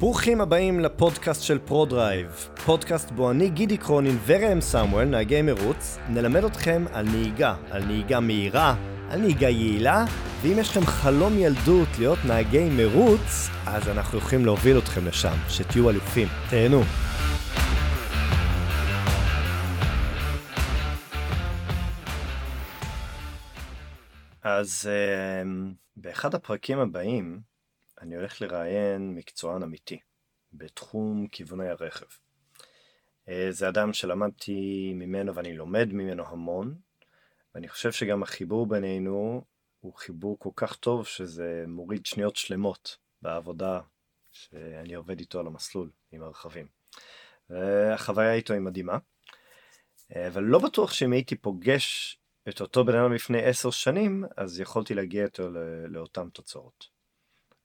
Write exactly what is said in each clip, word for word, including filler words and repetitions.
ברוכים הבאים לפודקאסט של פרודרייב, פודקאסט בו אני גידי קרונין וראם סמואל, נהגי מרוץ, נלמד אתכם על נהיגה, על נהיגה מהירה, על נהיגה יעילה, ואם יש לכם חלום ילדות להיות נהגי מרוץ, אז אנחנו יכולים להוביל אתכם לשם, שתהיו אלופים, תהנו. אז באחד הפרקים הבאים, אני הולך לראיין מקצוען אמיתי, בתחום כיווני הרכב. זה אדם שלמדתי ממנו ואני לומד ממנו המון, ואני חושב שגם החיבור בינינו הוא חיבור כל כך טוב, שזה מוריד שניות שלמות בעבודה שאני עובד איתו על המסלול עם הרכבים. החוויה איתו היא מדהימה, אבל לא בטוח שאם הייתי פוגש את אותו בן אדם לפני עשר שנים, אז יכולתי להגיע איתו לאותן תוצאות.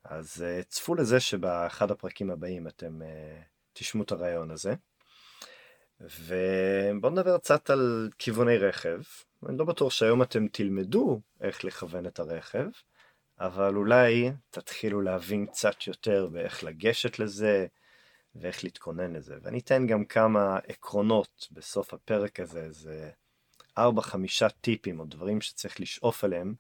אז צפו לזה שבאחד הפרקים הבאים אתם תשמעו את הרעיון הזה. ובואו נדבר קצת על כיווני רכב. אני לא בטוח שהיום אתם תלמדו איך לכוון את הרכב, אבל אולי תתחילו להבין קצת יותר באיך לגשת לזה ואיך להתכונן לזה. ואני אתן גם כמה עקרונות בסוף הפרק הזה, זה ארבע חמש טיפים או דברים שצריך לשאוף אליהם,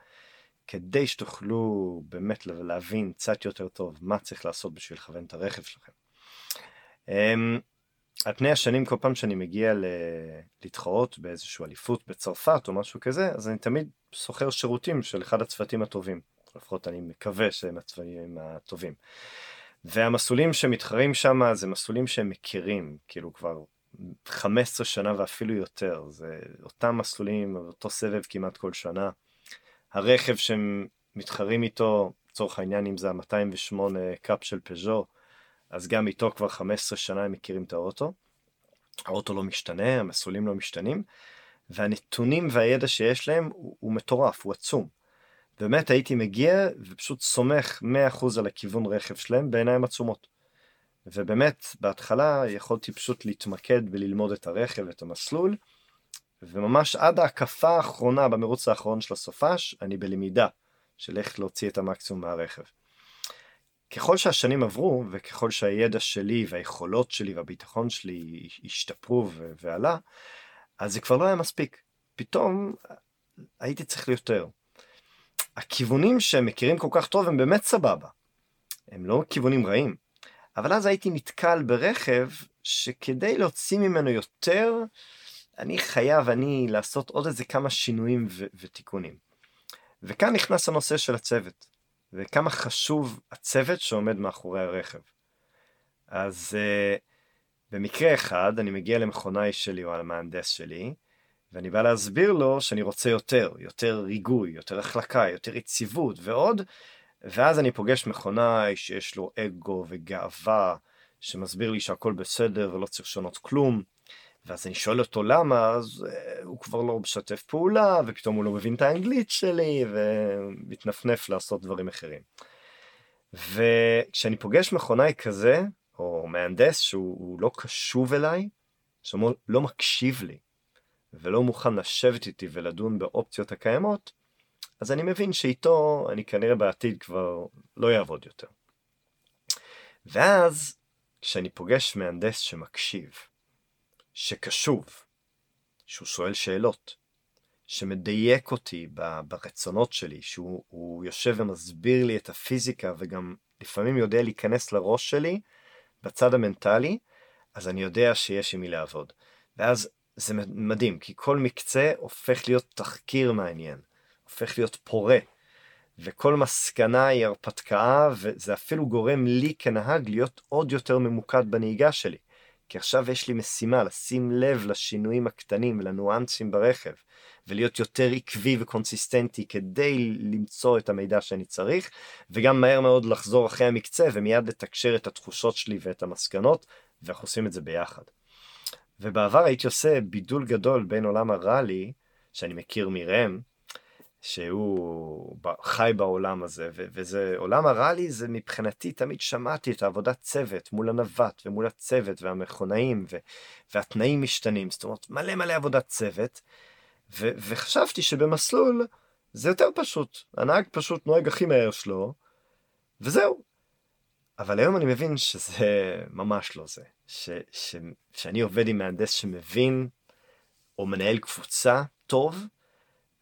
כדי שתוכלו באמת להבין קצת יותר טוב מה צריך לעשות בשביל לכוון את הרכב שלכם. על פני השנים, כל פעם שאני מגיע להתחרות באיזושהי אליפות בצרפת או משהו כזה, אז אני תמיד סוחר שירותים של אחד הצוותים הטובים. לפחות אני מקווה שהם הצוותים הטובים. והמסלולים שמתחרים שם זה מסלולים שהם מכירים, כאילו כבר חמש עשרה שנה ואפילו יותר. זה אותם מסלולים, אותו סבב כמעט כל שנה. הרכב שהם מתחרים איתו, צורך העניין אם זה ה-מאתיים ושמונה קאפ של פז'ו, אז גם איתו כבר חמש עשרה שנה הם מכירים את האוטו. האוטו לא משתנה, המסלולים לא משתנים, והנתונים והידע שיש להם הוא, הוא מטורף, הוא עצום. באמת הייתי מגיע ופשוט סומך מאה אחוז על הכיוון רכב שלהם בעיניים עצומות. ובאמת בהתחלה יכולתי פשוט להתמקד בללמוד את הרכב, את המסלול, וממש עד ההקפה האחרונה, במרוץ האחרון של הסופש, אני בלמידה של איך להוציא את המקסימום מהרכב. ככל שהשנים עברו, וככל שהידע שלי והיכולות שלי והביטחון שלי השתפרו ועלה, אז זה כבר לא היה מספיק. פתאום הייתי צריך ליותר. הכיוונים שהם מכירים כל כך טוב הם באמת סבבה. הם לא כיוונים רעים. אבל אז הייתי נתקל ברכב שכדי להוציא ממנו יותר, אני חייב, אני, לעשות עוד איזה כמה שינויים ו- ותיקונים. וכאן נכנס הנושא של הצוות, וכמה חשוב הצוות שעומד מאחורי הרכב. אז uh, במקרה אחד, אני מגיע למכונאי שלי או למהנדס שלי, ואני בא להסביר לו שאני רוצה יותר, יותר ריגוי, יותר החלקה, יותר יציבות ועוד, ואז אני פוגש מכונאי שיש לו אגו וגאווה, שמסביר לי שהכל בסדר ולא צריך שונות כלום, ואז אני שואל אותו למה, אז הוא כבר לא משתף פעולה, ופתאום הוא לא מבין את האנגלית שלי, ומתנפנף לעשות דברים אחרים. וכשאני פוגש מכונאי כזה, או מהנדס שהוא לא קשוב אליי, שהוא לא מקשיב לי, ולא מוכן לשבת איתי ולדון באופציות הקיימות, אז אני מבין שאיתו אני כנראה בעתיד כבר לא יעבוד יותר. ואז כשאני פוגש מהנדס שמקשיב, שקשוב, שהוא שואל שאלות, שמדייק אותי ברצונות שלי, שהוא יושב ומסביר לי את הפיזיקה, וגם לפעמים יודע להיכנס לראש שלי, בצד המנטלי, אז אני יודע שיש עם מי לעבוד. ואז זה מדהים, כי כל מקצה הופך להיות תחקיר מעניין, הופך להיות פורה, וכל מסקנה היא הרפתקה, וזה אפילו גורם לי כנהג להיות עוד יותר ממוקד בנהיגה שלי. כי עכשיו יש לי משימה לשים לב לשינויים הקטנים, לנואנסים ברכב, ולהיות יותר עקבי וקונסיסטנטי כדי למצוא את המידע שאני צריך, וגם מהר מאוד לחזור אחרי המקצה ומיד לתקשר את התחושות שלי ואת המסקנות, ואנחנו עושים את זה ביחד. ובעבר הייתי עושה בידול גדול בין עולם הראלי, שאני מכיר מרם, שהוא חי בעולם הזה, וזה, עולם הראלי זה מבחינתי, תמיד שמעתי את העבודת צוות, מול הנווט ומול הצוות והמכונאים, והתנאים משתנים, זאת אומרת, מלא מלא עבודת צוות, וחשבתי שבמסלול זה יותר פשוט, הנהג פשוט נוהג הכי מהר שלו, וזהו. אבל היום אני מבין שזה ממש לא זה. ש, ש, שאני עובד עם מהנדס שמבין, או מנהל קבוצה טוב,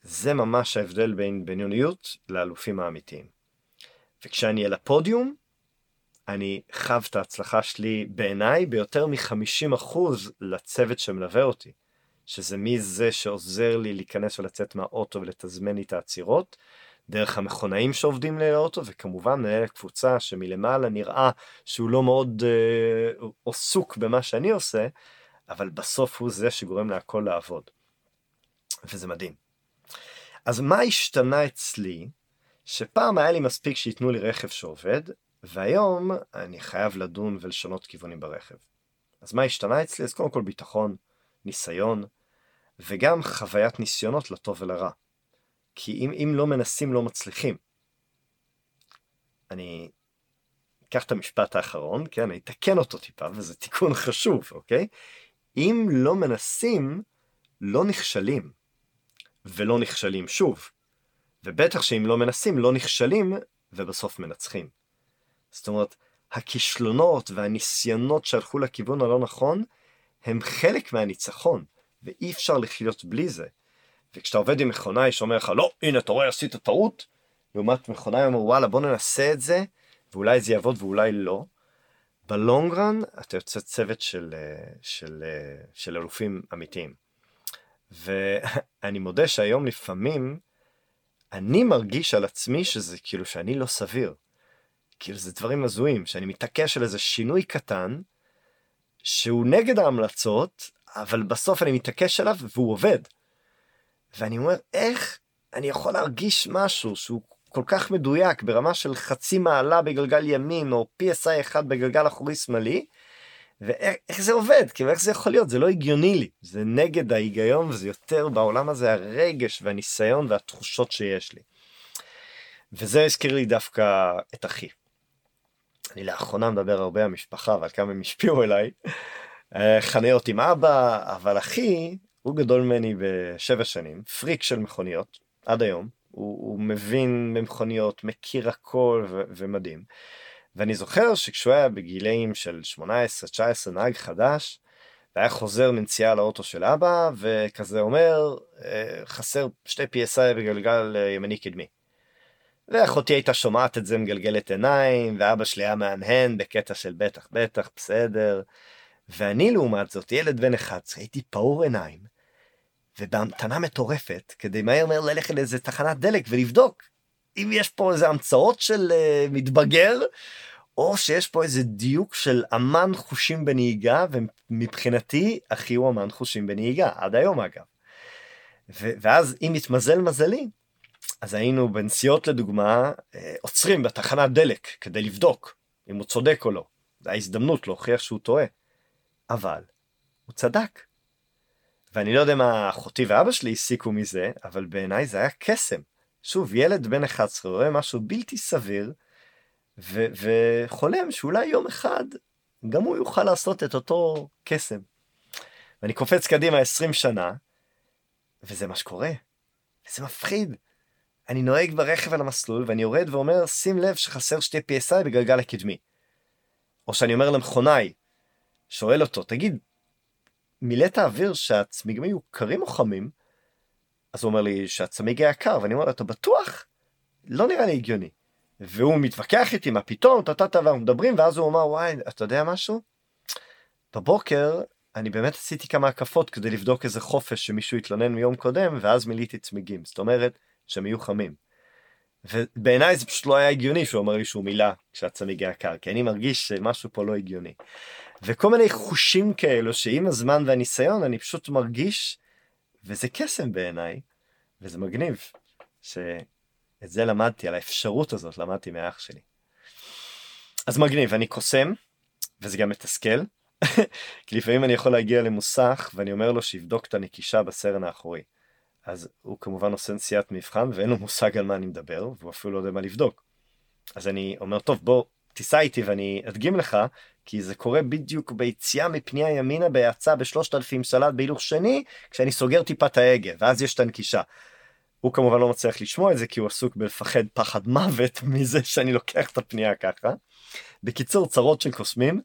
זה ממש ההבדל בין בינוניות לאלופים האמיתיים. וכשאני על הפודיום, אני חווה את ההצלחה שלי בעיניי ביותר מ-חמישים אחוז לצוות שמלווה אותי. שזה מי זה שעוזר לי להיכנס ולצאת מהאוטו ולתזמן לי את העצירות, דרך המכונאים שעובדים לי לאוטו, וכמובן מנהל הקבוצה שמלמעלה נראה שהוא לא מאוד אה, עוסוק במה שאני עושה, אבל בסוף הוא זה שגורם להכל לעבוד. וזה מדהים. אז מה השתנה אצלי? שפעם היה לי מספיק שיתנו לי רכב שעובד, והיום אני חייב לדון ולשנות כיוונים ברכב. אז מה השתנה אצלי? אז קודם כל ביטחון, ניסיון, וגם חוויית ניסיונות לטוב ולרע. כי אם, אם לא מנסים, לא מצליחים. אני אקח את המשפט האחרון, כן? אני אתקן אותו טיפה, וזה תיקון חשוב, אוקיי? אם לא מנסים, לא נכשלים. ולא נכשלים שוב. ובטח שאם לא מנסים, לא נכשלים, ובסוף מנצחים. זאת אומרת, הכישלונות והניסיונות שהלכו לכיוון הלא נכון, הם חלק מהניצחון, ואי אפשר לחיות בלי זה. וכשאתה עובד עם מכונאי שאומר לך, לא, הנה, אתה רואה, עשית טעות, לעומת מכונאי אומר, וואלה, בוא ננסה את זה, ואולי זה יעבוד ואולי לא, בלונגרן אתה יוצא צוות של, של, של אלופים אמיתיים. ואני מודה שהיום לפעמים, אני מרגיש על עצמי שזה כאילו שאני לא סביר. כאילו זה דברים מזויים, שאני מתעקש על איזה שינוי קטן, שהוא נגד ההמלצות, אבל בסוף אני מתעקש עליו והוא עובד. ואני אומר, איך אני יכול להרגיש משהו שהוא כל כך מדויק, ברמה של חצי מעלה בגלגל ימין, או פי אס איי אחד בגלגל אחורי שמאלי, ואיך זה עובד? כי איך זה יכול להיות? זה לא הגיוני לי. זה נגד ההיגיון, וזה יותר בעולם הזה הרגש והניסיון והתחושות שיש לי. וזה הזכיר לי דווקא את אחי. אני לאחרונה מדבר הרבה על משפחה, ועל כמה הם השפיעו אליי. חניות עם אבא, אבל אחי, הוא גדול ממני בשבע שנים, פריק של מכוניות, עד היום. הוא, הוא מבין במכוניות, מכיר הכל ו- ומדהים. ואני זוכר שכשהוא היה בגילאים של שמונה עשרה תשע עשרה נהג חדש, והיה חוזר מנציעה לאוטו של אבא, וכזה אומר, חסר שתי פי אס איי בגלגל ימני קדמי. ואחותי הייתה שומעת את זה מגלגלת עיניים, ואבא שלי היה מהנהן בקטע של בטח, בטח, בסדר. ואני לעומת זאת, ילד בן אחת עשרה, הייתי פעור עיניים, ובהמתנה מטורפת, כדי מהר מהר ללכת לאיזה תחנת דלק ולבדוק, אם יש פה איזה המצאות של uh, מתבגר, או שיש פה איזה דיוק של אמן חושים בנהיגה, ומבחינתי, אחי הוא אמן חושים בנהיגה, עד היום אגב. ו- ואז אם התמזל מזלי, אז היינו בנסיעות לדוגמה, עוצרים בתחנת דלק, כדי לבדוק אם הוא צודק או לא. זו ההזדמנות להוכיח שהוא טועה. אבל הוא צדק. ואני לא יודע מה אחותי ואבא שלי הסיקו מזה, אבל בעיניי זה היה קסם. שוב, ילד בן אחת עשרה רואה משהו בלתי סביר, ו- וחולם שאולי יום אחד גם הוא יוכל לעשות את אותו קסם. ואני קופץ קדימה עשרים שנה, וזה מה שקורה. וזה מפחיד. אני נוהג ברכב על המסלול, ואני יורד ואומר, שים לב שחסר שתי פי אס איי בגלגל הקדמי. או שאני אומר למכונאי, שואל אותו, תגיד, מילת האוויר שהצמיגים היו קרים או חמים? אז הוא אומר לי שהצמיג היה קר, ואני אומר לו, אתה בטוח? לא נראה לי הגיוני. והוא מתווכח איתי, מה פתאום, תתת ואנחנו מדברים, ואז הוא אומר, וואי, אתה יודע משהו? בבוקר אני באמת עשיתי כמה הקפות כדי לבדוק איזה חופש שמישהו התלונן מיום קודם, ואז מיליתי צמיגים, זאת אומרת, שהם יהיו חמים. ובעיניי זה פשוט לא היה הגיוני שהוא אומר לי שהוא מילה כשהצמיג היה קר, כי אני מרגיש שמשהו פה לא הגיוני. וכל מיני חושים כאלו שעם הזמן והניסיון אני פשוט מרגיש, וזה קסם בעיניי, וזה מגניב, שאת זה למדתי, על האפשרות הזאת למדתי מהאח שלי. אז מגניב, אני קוסם, וזה גם מתסכל, כי לפעמים אני יכול להגיע למוסך, ואני אומר לו שיבדוק את הנקישה בסרן האחורי. אז הוא כמובן עושה נסיעת מבחן, ואין לו מושג על מה אני מדבר, והוא אפילו לא יודע מה לבדוק. אז אני אומר, טוב, בוא, תיסע איתי ואני אדגים לך, כי זה קורה בדיוק ביציאה מפני הימינה, בהיעצה בשלושת אלפים סלט בהילוך שני, כשאני סוגר טיפת ההגה, ואז יש את הנקישה. הוא כמובן לא מצליח לשמוע את זה, כי הוא עסוק בלפחד פחד מוות מזה שאני לוקח את הפנייה ככה. בקיצור, צרות של קוסמים,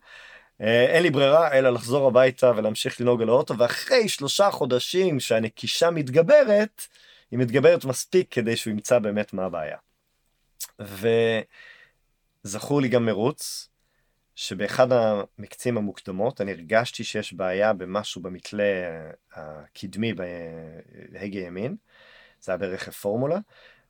אין לי ברירה אלא לחזור הביתה ולהמשיך לנהוג על האוטו, ואחרי שלושה חודשים שהנקישה מתגברת, היא מתגברת מספיק כדי שהוא ימצא באמת מה הבעיה. וזכור לי גם מרוץ, שבאחד המקצים המוקדמות, אני הרגשתי שיש בעיה במשהו במתלה הקדמי בהגה ימין, זה היה ברכב פורמולה,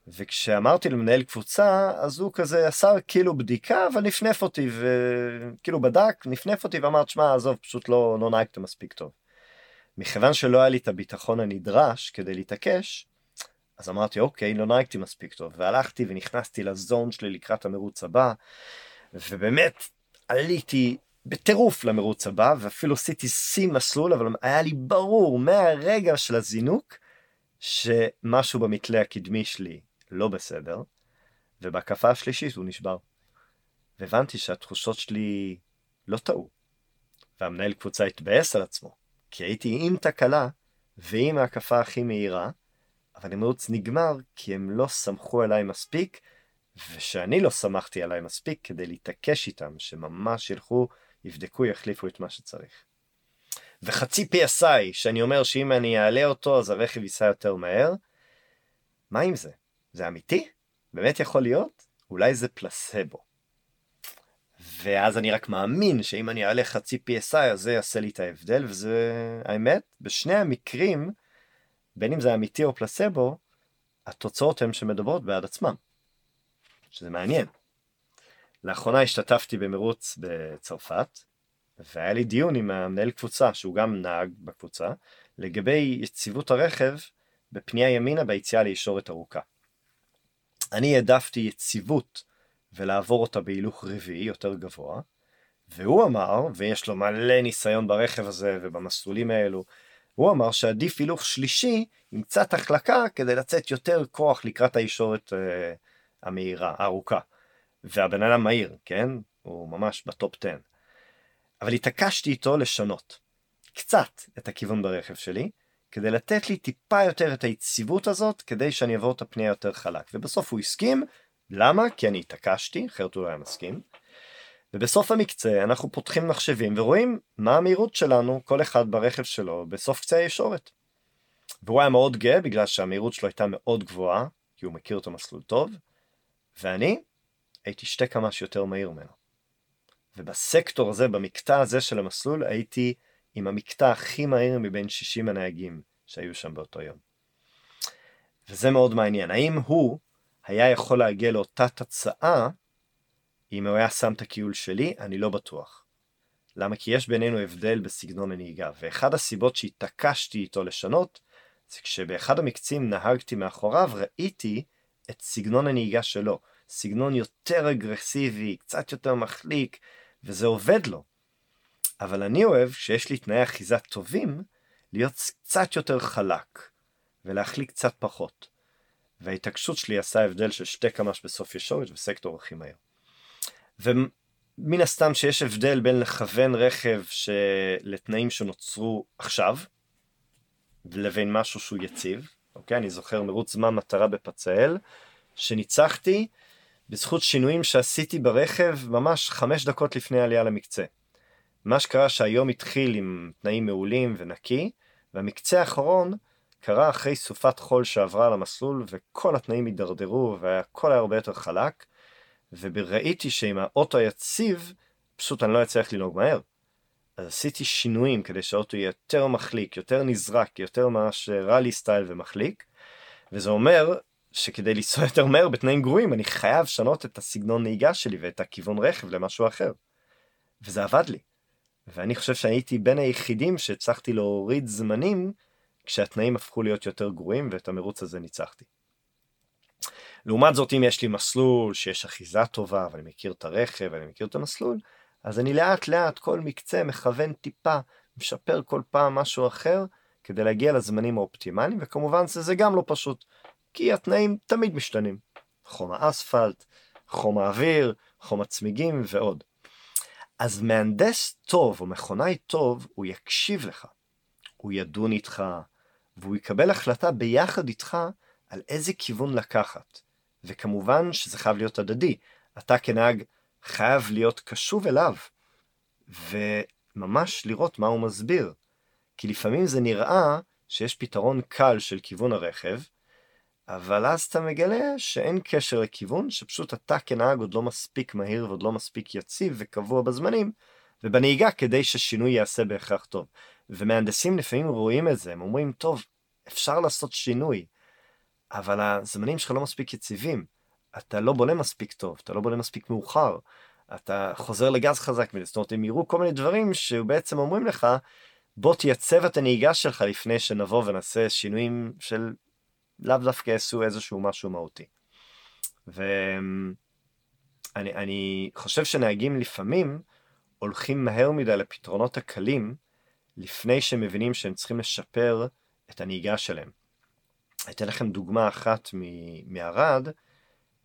וכשאמרתי למנהל קבוצה, אז הוא כזה עשר כאילו בדיקה, אבל נפנף אותי, וכאילו בדק, נפנף אותי, ואמר, תשמע, עזוב, פשוט לא, לא נהגת מספיק טוב. מכיוון שלא היה לי את הביטחון הנדרש כדי להתעקש, אז אמרתי, אוקיי, לא נהגתי מספיק טוב, והלכתי ונכנסתי לזון שלי לקראת המרוץ הבא, ובאמת עליתי בטירוף למרוץ הבא, ואפילו עשיתי סי מסלול, אבל היה לי ברור מהרגע של הזינוק, שמשהו במתלה הקדמי שלי לא בסדר, ובהקפה השלישית הוא נשבר. והבנתי שהתחושות שלי לא טעו, והמנהל קבוצה התבאס על עצמו, כי הייתי עם תקלה, ועם ההקפה הכי מהירה, אבל המרוץ נגמר, כי הם לא סמכו עליי מספיק, ושאני לא סמכתי עליי מספיק, כדי להתעקש איתם, שממש ילכו, יבדקו, יחליפו את מה שצריך. וחצי פי אס איי, שאני אומר שאם אני אעלה אותו, אז הרכב ייסע יותר מהר. מה עם זה? זה אמיתי? באמת יכול להיות? אולי זה פלסבו. ואז אני רק מאמין שאם אני אעלה חצי פי אס איי, אז זה יעשה לי את ההבדל, וזה האמת, בשני המקרים, בין אם זה אמיתי או פלסבו, התוצאות הן שמדברות בעד עצמם. שזה מעניין. לאחרונה השתתפתי במרוץ בצרפת, והיה לי דיון עם המנהל קבוצה, שהוא גם נהג בקבוצה, לגבי יציבות הרכב בפנייה ימינה ביציאה לישורת ארוכה. אני העדפתי יציבות ולעבור אותה בהילוך רביעי יותר גבוה, והוא אמר, ויש לו מלא ניסיון ברכב הזה ובמסלולים האלו, הוא אמר שעדיף הילוך שלישי עם קצת החלקה כדי לצאת יותר כוח לקראת הישורת אה, המהירה, הארוכה. והבן אדם מהיר, כן? הוא ממש בטופ עשר. אבל התעקשתי איתו לשנות קצת את הכיוון ברכב שלי, כדי לתת לי טיפה יותר את היציבות הזאת, כדי שאני אעבור את הפנייה יותר חלק. ובסוף הוא הסכים, למה? כי אני התעקשתי, אחרת הוא לא היה מסכים. ובסוף המקצה אנחנו פותחים מחשבים, ורואים מה המהירות שלנו, כל אחד ברכב שלו, בסוף קצה הישורת. והוא היה מאוד גאה, בגלל שהמהירות שלו הייתה מאוד גבוהה, כי הוא מכיר את המסלול טוב, ואני הייתי שתי כמה שיותר מהיר ממנו. ובסקטור הזה, במקטע הזה של המסלול, הייתי עם המקטע הכי מהיר מבין שישים הנהגים שהיו שם באותו יום. וזה מאוד מעניין. האם הוא היה יכול להגיע לאותה תוצאה, אם הוא היה שם את הקיול שלי? אני לא בטוח. למה? כי יש בינינו הבדל בסגנון הנהיגה. ואחד הסיבות שהתעקשתי איתו לשנות, זה כשבאחד המקצים נהגתי מאחוריו, ראיתי את סגנון הנהיגה שלו. סגנון יותר אגרסיבי, קצת יותר מחליק, וזה עובד לו. אבל אני אוהב, שיש לי תנאי אחיזה טובים, להיות קצת יותר חלק, ולהחליק קצת פחות. וההתעקשות שלי עשה הבדל של שתי קמ"ש בסוף ישורת, וסקטור הכי מהיר. ומן הסתם שיש הבדל בין לכוון רכב לתנאים שנוצרו עכשיו, לבין משהו שהוא יציב. אוקיי? אני זוכר מרוץ זמן מטרה בפצאל, שניצחתי בזכות שינויים שעשיתי ברכב ממש חמש דקות לפני העלייה למקצה. מה שקרה שהיום התחיל עם תנאים מעולים ונקי, והמקצה האחרון קרה אחרי סופת חול שעברה על המסלול, וכל התנאים הידרדרו, והכל היה הרבה יותר חלק, וראיתי שאם האוטו יציב, פשוט אני לא אצליח לנהוג מהר. אז עשיתי שינויים כדי שהאוטו יהיה יותר מחליק, יותר נזרק, יותר ממש רלי סטייל ומחליק, וזה אומר שכדי לנסוע יותר מהר בתנאים גרועים, אני חייב לשנות את הסגנון נהיגה שלי ואת הכיוון רכב למשהו אחר. וזה עבד לי. ואני חושב שהייתי בין היחידים שהצלחתי להוריד זמנים, כשהתנאים הפכו להיות יותר גרועים, ואת המרוץ הזה ניצחתי. לעומת זאת, אם יש לי מסלול שיש אחיזה טובה, אבל אני מכיר את הרכב, אני מכיר את המסלול, אז אני לאט לאט כל מקצה מכוון טיפה, משפר כל פעם משהו אחר, כדי להגיע לזמנים האופטימליים, וכמובן שזה גם לא פשוט, כי התנאים תמיד משתנים. חום האספלט, חום האוויר, חום הצמיגים ועוד. אז מהנדס טוב או מכונאי טוב, הוא יקשיב לך. הוא ידון איתך, והוא יקבל החלטה ביחד איתך על איזה כיוון לקחת. וכמובן שזה חייב להיות הדדי. אתה כנהג חייב להיות קשוב אליו, וממש לראות מה הוא מסביר. כי לפעמים זה נראה שיש פתרון קל של כיוון הרכב, אבל אז אתה מגלה שאין קשר לכיוון, שפשוט אתה כנהג עוד לא מספיק מהיר, ועוד לא מספיק יציב וקבוע בזמנים, ובנהיגה כדי ששינוי יעשה בהכרח טוב. ומהנדסים לפעמים רואים את זה, הם אומרים, טוב, אפשר לעשות שינוי, אבל הזמנים שלך לא מספיק יציבים, אתה לא בונה מספיק טוב, אתה לא בונה מספיק מאוחר, אתה חוזר לגז חזק מדי, זאת אומרת, הם יראו כל מיני דברים שבעצם אומרים לך, בוא תייצב את הנהיגה שלך לפני שנבוא ונעשה שינויים של לאו דווקא עשו איזשהו משהו מהותי. ואני אני חושב שנהגים לפעמים הולכים מהר מדי לפתרונות הקלים, לפני שהם מבינים שהם צריכים לשפר את הנהיגה שלהם. הייתה לכם דוגמה אחת מהרד,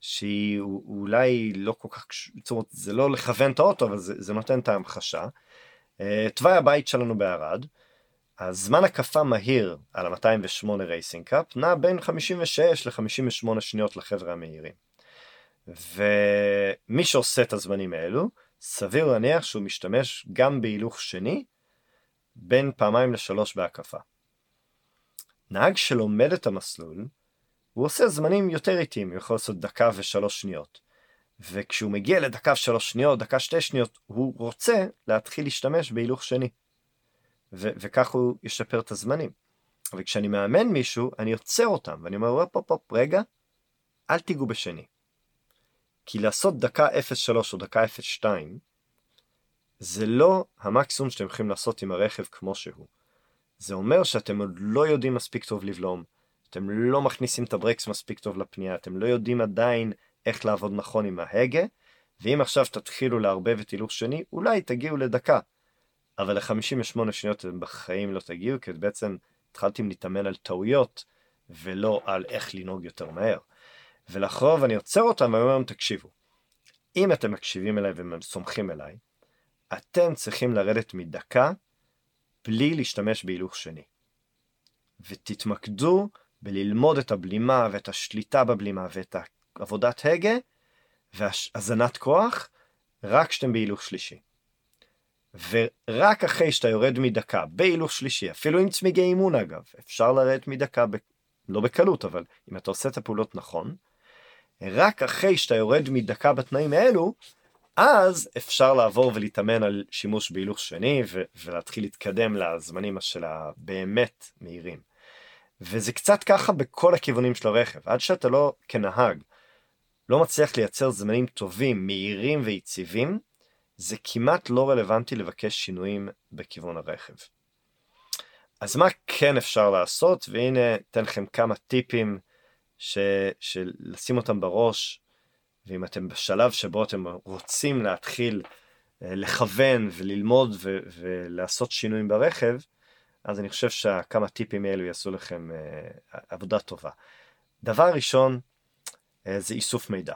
שהיא אולי לא כל כך, זאת אומרת, זה לא לכוון את האוטו, אבל זה, זה נותן את ההמחשה. תוואי הבית שלנו בערד, הזמן הקפה מהיר על ה-מאתיים ושמונה רייסינג קאפ, נע בין חמישים ושש ל-חמישים ושמונה שניות לחבר'ה המהירים. ומי שעושה את הזמנים האלו, סביר להניח שהוא משתמש גם בהילוך שני, בין פעמיים לשלוש בהקפה. נהג שלומד את המסלול, הוא עושה זמנים יותר איטיים, הוא יכול לעשות דקה ושלוש שניות. וכשהוא מגיע לדקה ושלוש שניות, דקה שתי שניות, הוא רוצה להתחיל להשתמש בהילוך שני. ו- וכך הוא ישפר את הזמנים. וכשאני מאמן מישהו, אני יוצר אותם, ואני אומר, פופ, פופ, פופ, רגע, אל תיגעו בשני. כי לעשות דקה אפס נקודה שלוש או דקה אפס נקודה שתיים, זה לא המקסימום שאתם יכולים לעשות עם הרכב כמו שהוא. זה אומר שאתם עוד לא יודעים מספיק טוב לבלום, אתם לא מכניסים את הברקס מספיק טוב לפנייה, אתם לא יודעים עדיין איך לעבוד נכון עם ההגה, ואם עכשיו תתחילו להרבב את הילוך שני, אולי תגיעו לדקה. אבל ל-חמישים ושמונה שניות אתם בחיים לא תגיעו, כי בעצם התחלתם להתאמן על טעויות, ולא על איך לנהוג יותר מהר. ולאחרוב אני עוצר אותם ואני אומר, תקשיבו, אם אתם מקשיבים אליי וסומכים אליי, אתם צריכים לרדת מדקה, בלי להשתמש בהילוך שני. ותתמקדו בללמוד את הבלימה, ואת השליטה בבלימה, ואת עבודת הגה, והזנת כוח, רק כשאתם בהילוך שלישי. ורק אחרי שאתה יורד מדקה, בהילוך שלישי, אפילו עם צמיגי אימון אגב, אפשר לרדת מדקה, ב... לא בקלות, אבל אם אתה עושה את הפעולות נכון, רק אחרי שאתה יורד מדקה בתנאים האלו, אז אפשר לעבור ולהתאמן על שימוש בהילוך שני, ו- ולהתחיל להתקדם לזמנים שלה באמת מהירים. וזה קצת ככה בכל הכיוונים של הרכב, עד שאתה לא כנהג, לא מצליח לייצר זמנים טובים, מהירים ויציבים, זה כמעט לא רלוונטי לבקש שינויים בכיוון הרכב. אז מה כן אפשר לעשות? והנה, אתן לכם כמה טיפים ש- של לשים אותם בראש, ואם אתם בשלב שבו אתם רוצים להתחיל לכוון וללמוד ו- ולעשות שינויים ברכב, אז אני חושב שכמה טיפים האלו יעשו לכם עבודה טובה. דבר ראשון, זה איסוף מידע.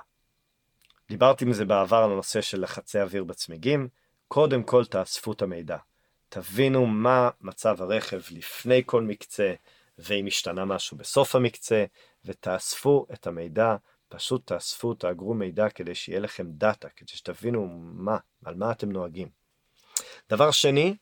דיברתי עם זה בעבר על הנושא של לחצי אוויר בצמיגים. קודם כל תאספו את המידע. תבינו מה מצב הרכב לפני כל מקצה, ואם השתנה משהו בסוף המקצה, ותאספו את המידע. פשוט תאספו, תאגרו מידע כדי שיהיה לכם דאטה, כדי שתבינו מה, על מה אתם נוהגים. דבר שני,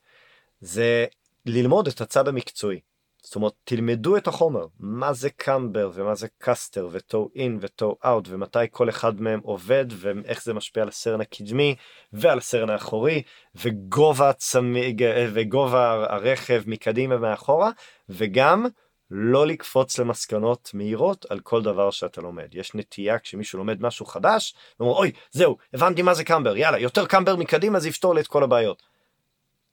זה ללמוד את הצד המקצועי. זאת אומרת, תלמדו את החומר, מה זה קמבר ומה זה קסטר וטו אין וטו אאוט, ומתי כל אחד מהם עובד, ואיך זה משפיע על הסרן הקדמי ועל הסרן האחורי, וגובה, צמיג, וגובה הרכב מקדימה ומאחורה, וגם לא לקפוץ למסקנות מהירות על כל דבר שאתה לומד. יש נטייה כשמישהו לומד משהו חדש, הוא אומר, אוי, זהו, הבנתי מה זה קמבר, יאללה, יותר קמבר מקדימה, זה יפתור לי את כל הבעיות.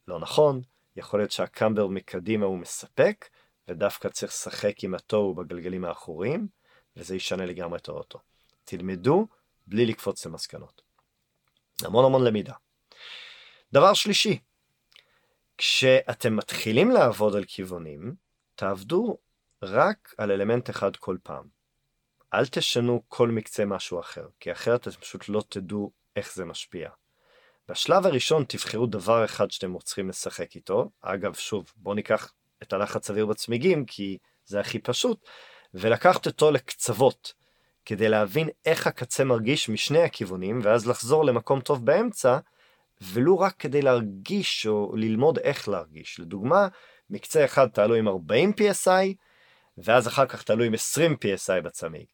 לא נכון, יכול להיות שהקמבר מקדימה הוא מספק, ודווקא צריך לשחק עם התו בגלגלים האחוריים, וזה ישנה לגמרי את האוטו. תלמדו בלי לקפוץ למסקנות. המון המון למידה. דבר שלישי, כשאתם מתחילים לעבוד על כיוונים, תעבדו רק על אלמנט אחד כל פעם. אל תשנו כל מקצה משהו אחר, כי אחרת אתם פשוט לא תדעו איך זה משפיע. בשלב הראשון תבחרו דבר אחד שאתם צריכים לשחק איתו. אגב, שוב, בואו ניקח את הלחץ אוויר בצמיגים, כי זה הכי פשוט, ולקחת אותו לקצוות, כדי להבין איך הקצה מרגיש משני הכיוונים, ואז לחזור למקום טוב באמצע, ולא רק כדי להרגיש או ללמוד איך להרגיש. לדוגמה, מקצה אחד תעלו עם ארבעים פי אס איי, ואז אחר כך תעלו עם עשרים פי אס איי בצמיג.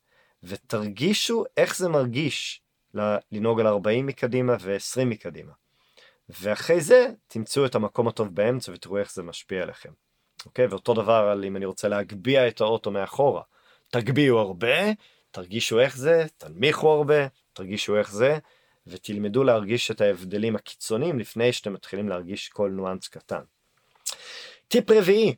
ותרגישו איך זה מרגיש לנהוג על ארבעים מקדימה ו-עשרים מקדימה. ואחרי זה תמצאו את המקום הטוב באמצע ותראו איך זה משפיע עליכם. אוקיי? ואותו דבר על אם אני רוצה להגביע את האוטו מאחורה. תגביעו הרבה, תרגישו איך זה, תנמיכו הרבה, תרגישו איך זה, ותלמדו להרגיש את ההבדלים הקיצוניים לפני שאתם מתחילים להרגיש כל נואנס קטן. טיפ רביעי,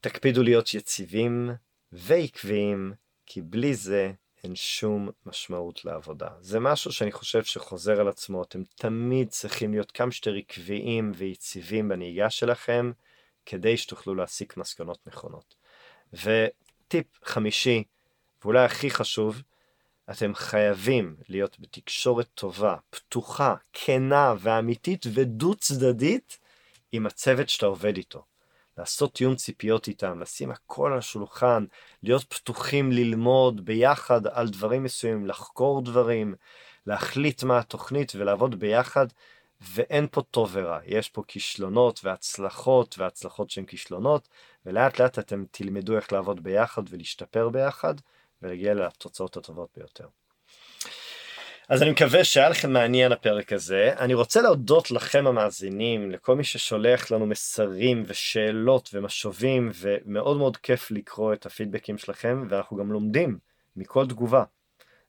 תקפידו להיות יציבים ועקביים, כי בלי זה אין שום משמעות לעבודה. זה משהו שאני חושב שחוזר על עצמו, אתם תמיד צריכים להיות כמה שיותר עקביים ויציבים בנהיגה שלכם, כדי שתוכלו להסיק מסקנות נכונות. וטיפ חמישי, ואולי הכי חשוב, אתם חייבים להיות בתקשורת טובה, פתוחה, כנה ואמיתית ודו צדדית עם הצוות שאתה עובד איתו. לעשות תיאום ציפיות איתם, לשים הכל על השולחן, להיות פתוחים ללמוד ביחד על דברים מסוימים, לחקור דברים, להחליט מה התוכנית ולעבוד ביחד, ואין פה טוב ורע, יש פה כישלונות והצלחות והצלחות שהן כישלונות, ולאט לאט אתם תלמדו איך לעבוד ביחד ולהשתפר ביחד, ולהגיע לתוצאות הטובות ביותר. אז אני מקווה שהיה לכם מעניין הפרק הזה. אני רוצה להודות לכם המאזינים, לכל מי ששולח לנו מסרים ושאלות ומשובים, ומאוד מאוד כיף לקרוא את הפידבקים שלכם, ואנחנו גם לומדים מכל תגובה.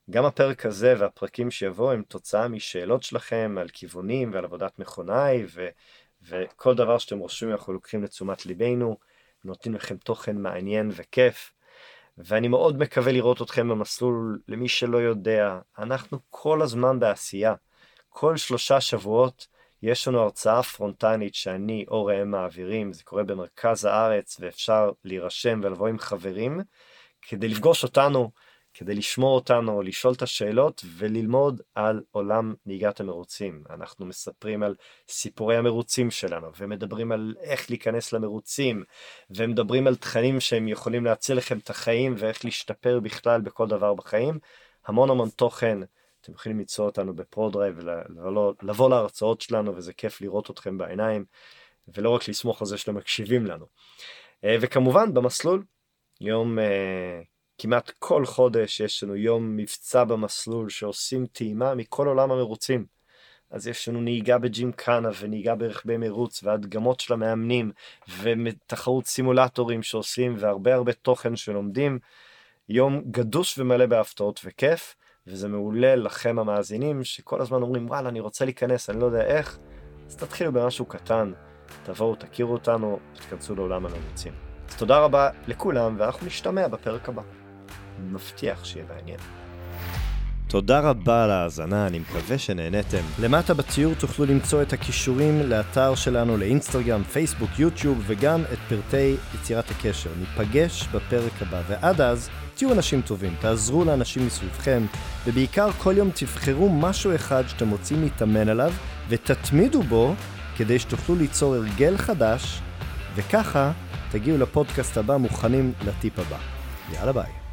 גם הפרק הזה והפרקים שיבואו הם תוצאה משאלות שלכם על כיוונים ועל עבודת מכונאי, ו- וכל דבר שאתם רושמים אנחנו לוקחים לתשומת ליבנו, נותנים לכם תוכן מעניין וכיף, ואני מאוד מקווה לראות אתכם במסלול. למי שלא יודע, אנחנו כל הזמן בעשייה. כל שלושה שבועות יש לנו הרצאה פרונטנית שאני או ראם מעבירים, זה קורה במרכז הארץ, ואפשר להירשם ולבוא עם חברים, כדי לפגוש אותנו, כדי לשמוע אותנו, לשאול את השאלות וללמוד על עולם נהיגת המרוצים. אנחנו מספרים על סיפורי המרוצים שלנו, ומדברים על איך להיכנס למרוצים, ומדברים על תכנים שהם יכולים להציל לכם את החיים, ואיך להשתפר בכלל בכל דבר בחיים. המון המון תוכן, אתם יכולים ליצור אותנו בפרודרייב, ולבוא להרצאות שלנו, וזה כיף לראות אתכם בעיניים, ולא רק לסמוך על זה שלא מקשיבים לנו. וכמובן במסלול, יום... כמעט כל חודש יש לנו יום מבצע במסלול שעושים טעימה מכל עולם המרוצים. אז יש לנו נהיגה בג'ימקנה ונהיגה ברכבי מרוץ והדגמות של המאמנים ותחרות סימולטורים שעושים והרבה הרבה תוכן שלומדים. יום גדוש ומלא בהפתעות וכיף, וזה מעולה לכם המאזינים שכל הזמן אומרים וואלה אני רוצה להיכנס, אני לא יודע איך. אז תתחילו במשהו קטן, תבואו תכירו אותנו ותכנסו לעולם המרוצים. אז תודה רבה לכולם ואנחנו נשתמע בפרק הבא. מבטיח שיהיה מעניין. תודה רבה על ההאזנה, אני מקווה שנהנתם. למטה בתיאור תוכלו למצוא את הכישורים לאתר שלנו, לאינסטגרם, פייסבוק, יוטיוב, וגם את פרטי יצירת הקשר. ניפגש בפרק הבא, ועד אז תהיו אנשים טובים, תעזרו לאנשים מסביבכם, ובעיקר כל יום תבחרו משהו אחד שאתם רוצים להתאמן עליו, ותתמידו בו כדי שתוכלו ליצור הרגל חדש, וככה תגיעו לפודקאסט הבא מוכנים לטיפ הבא. יאללה ביי.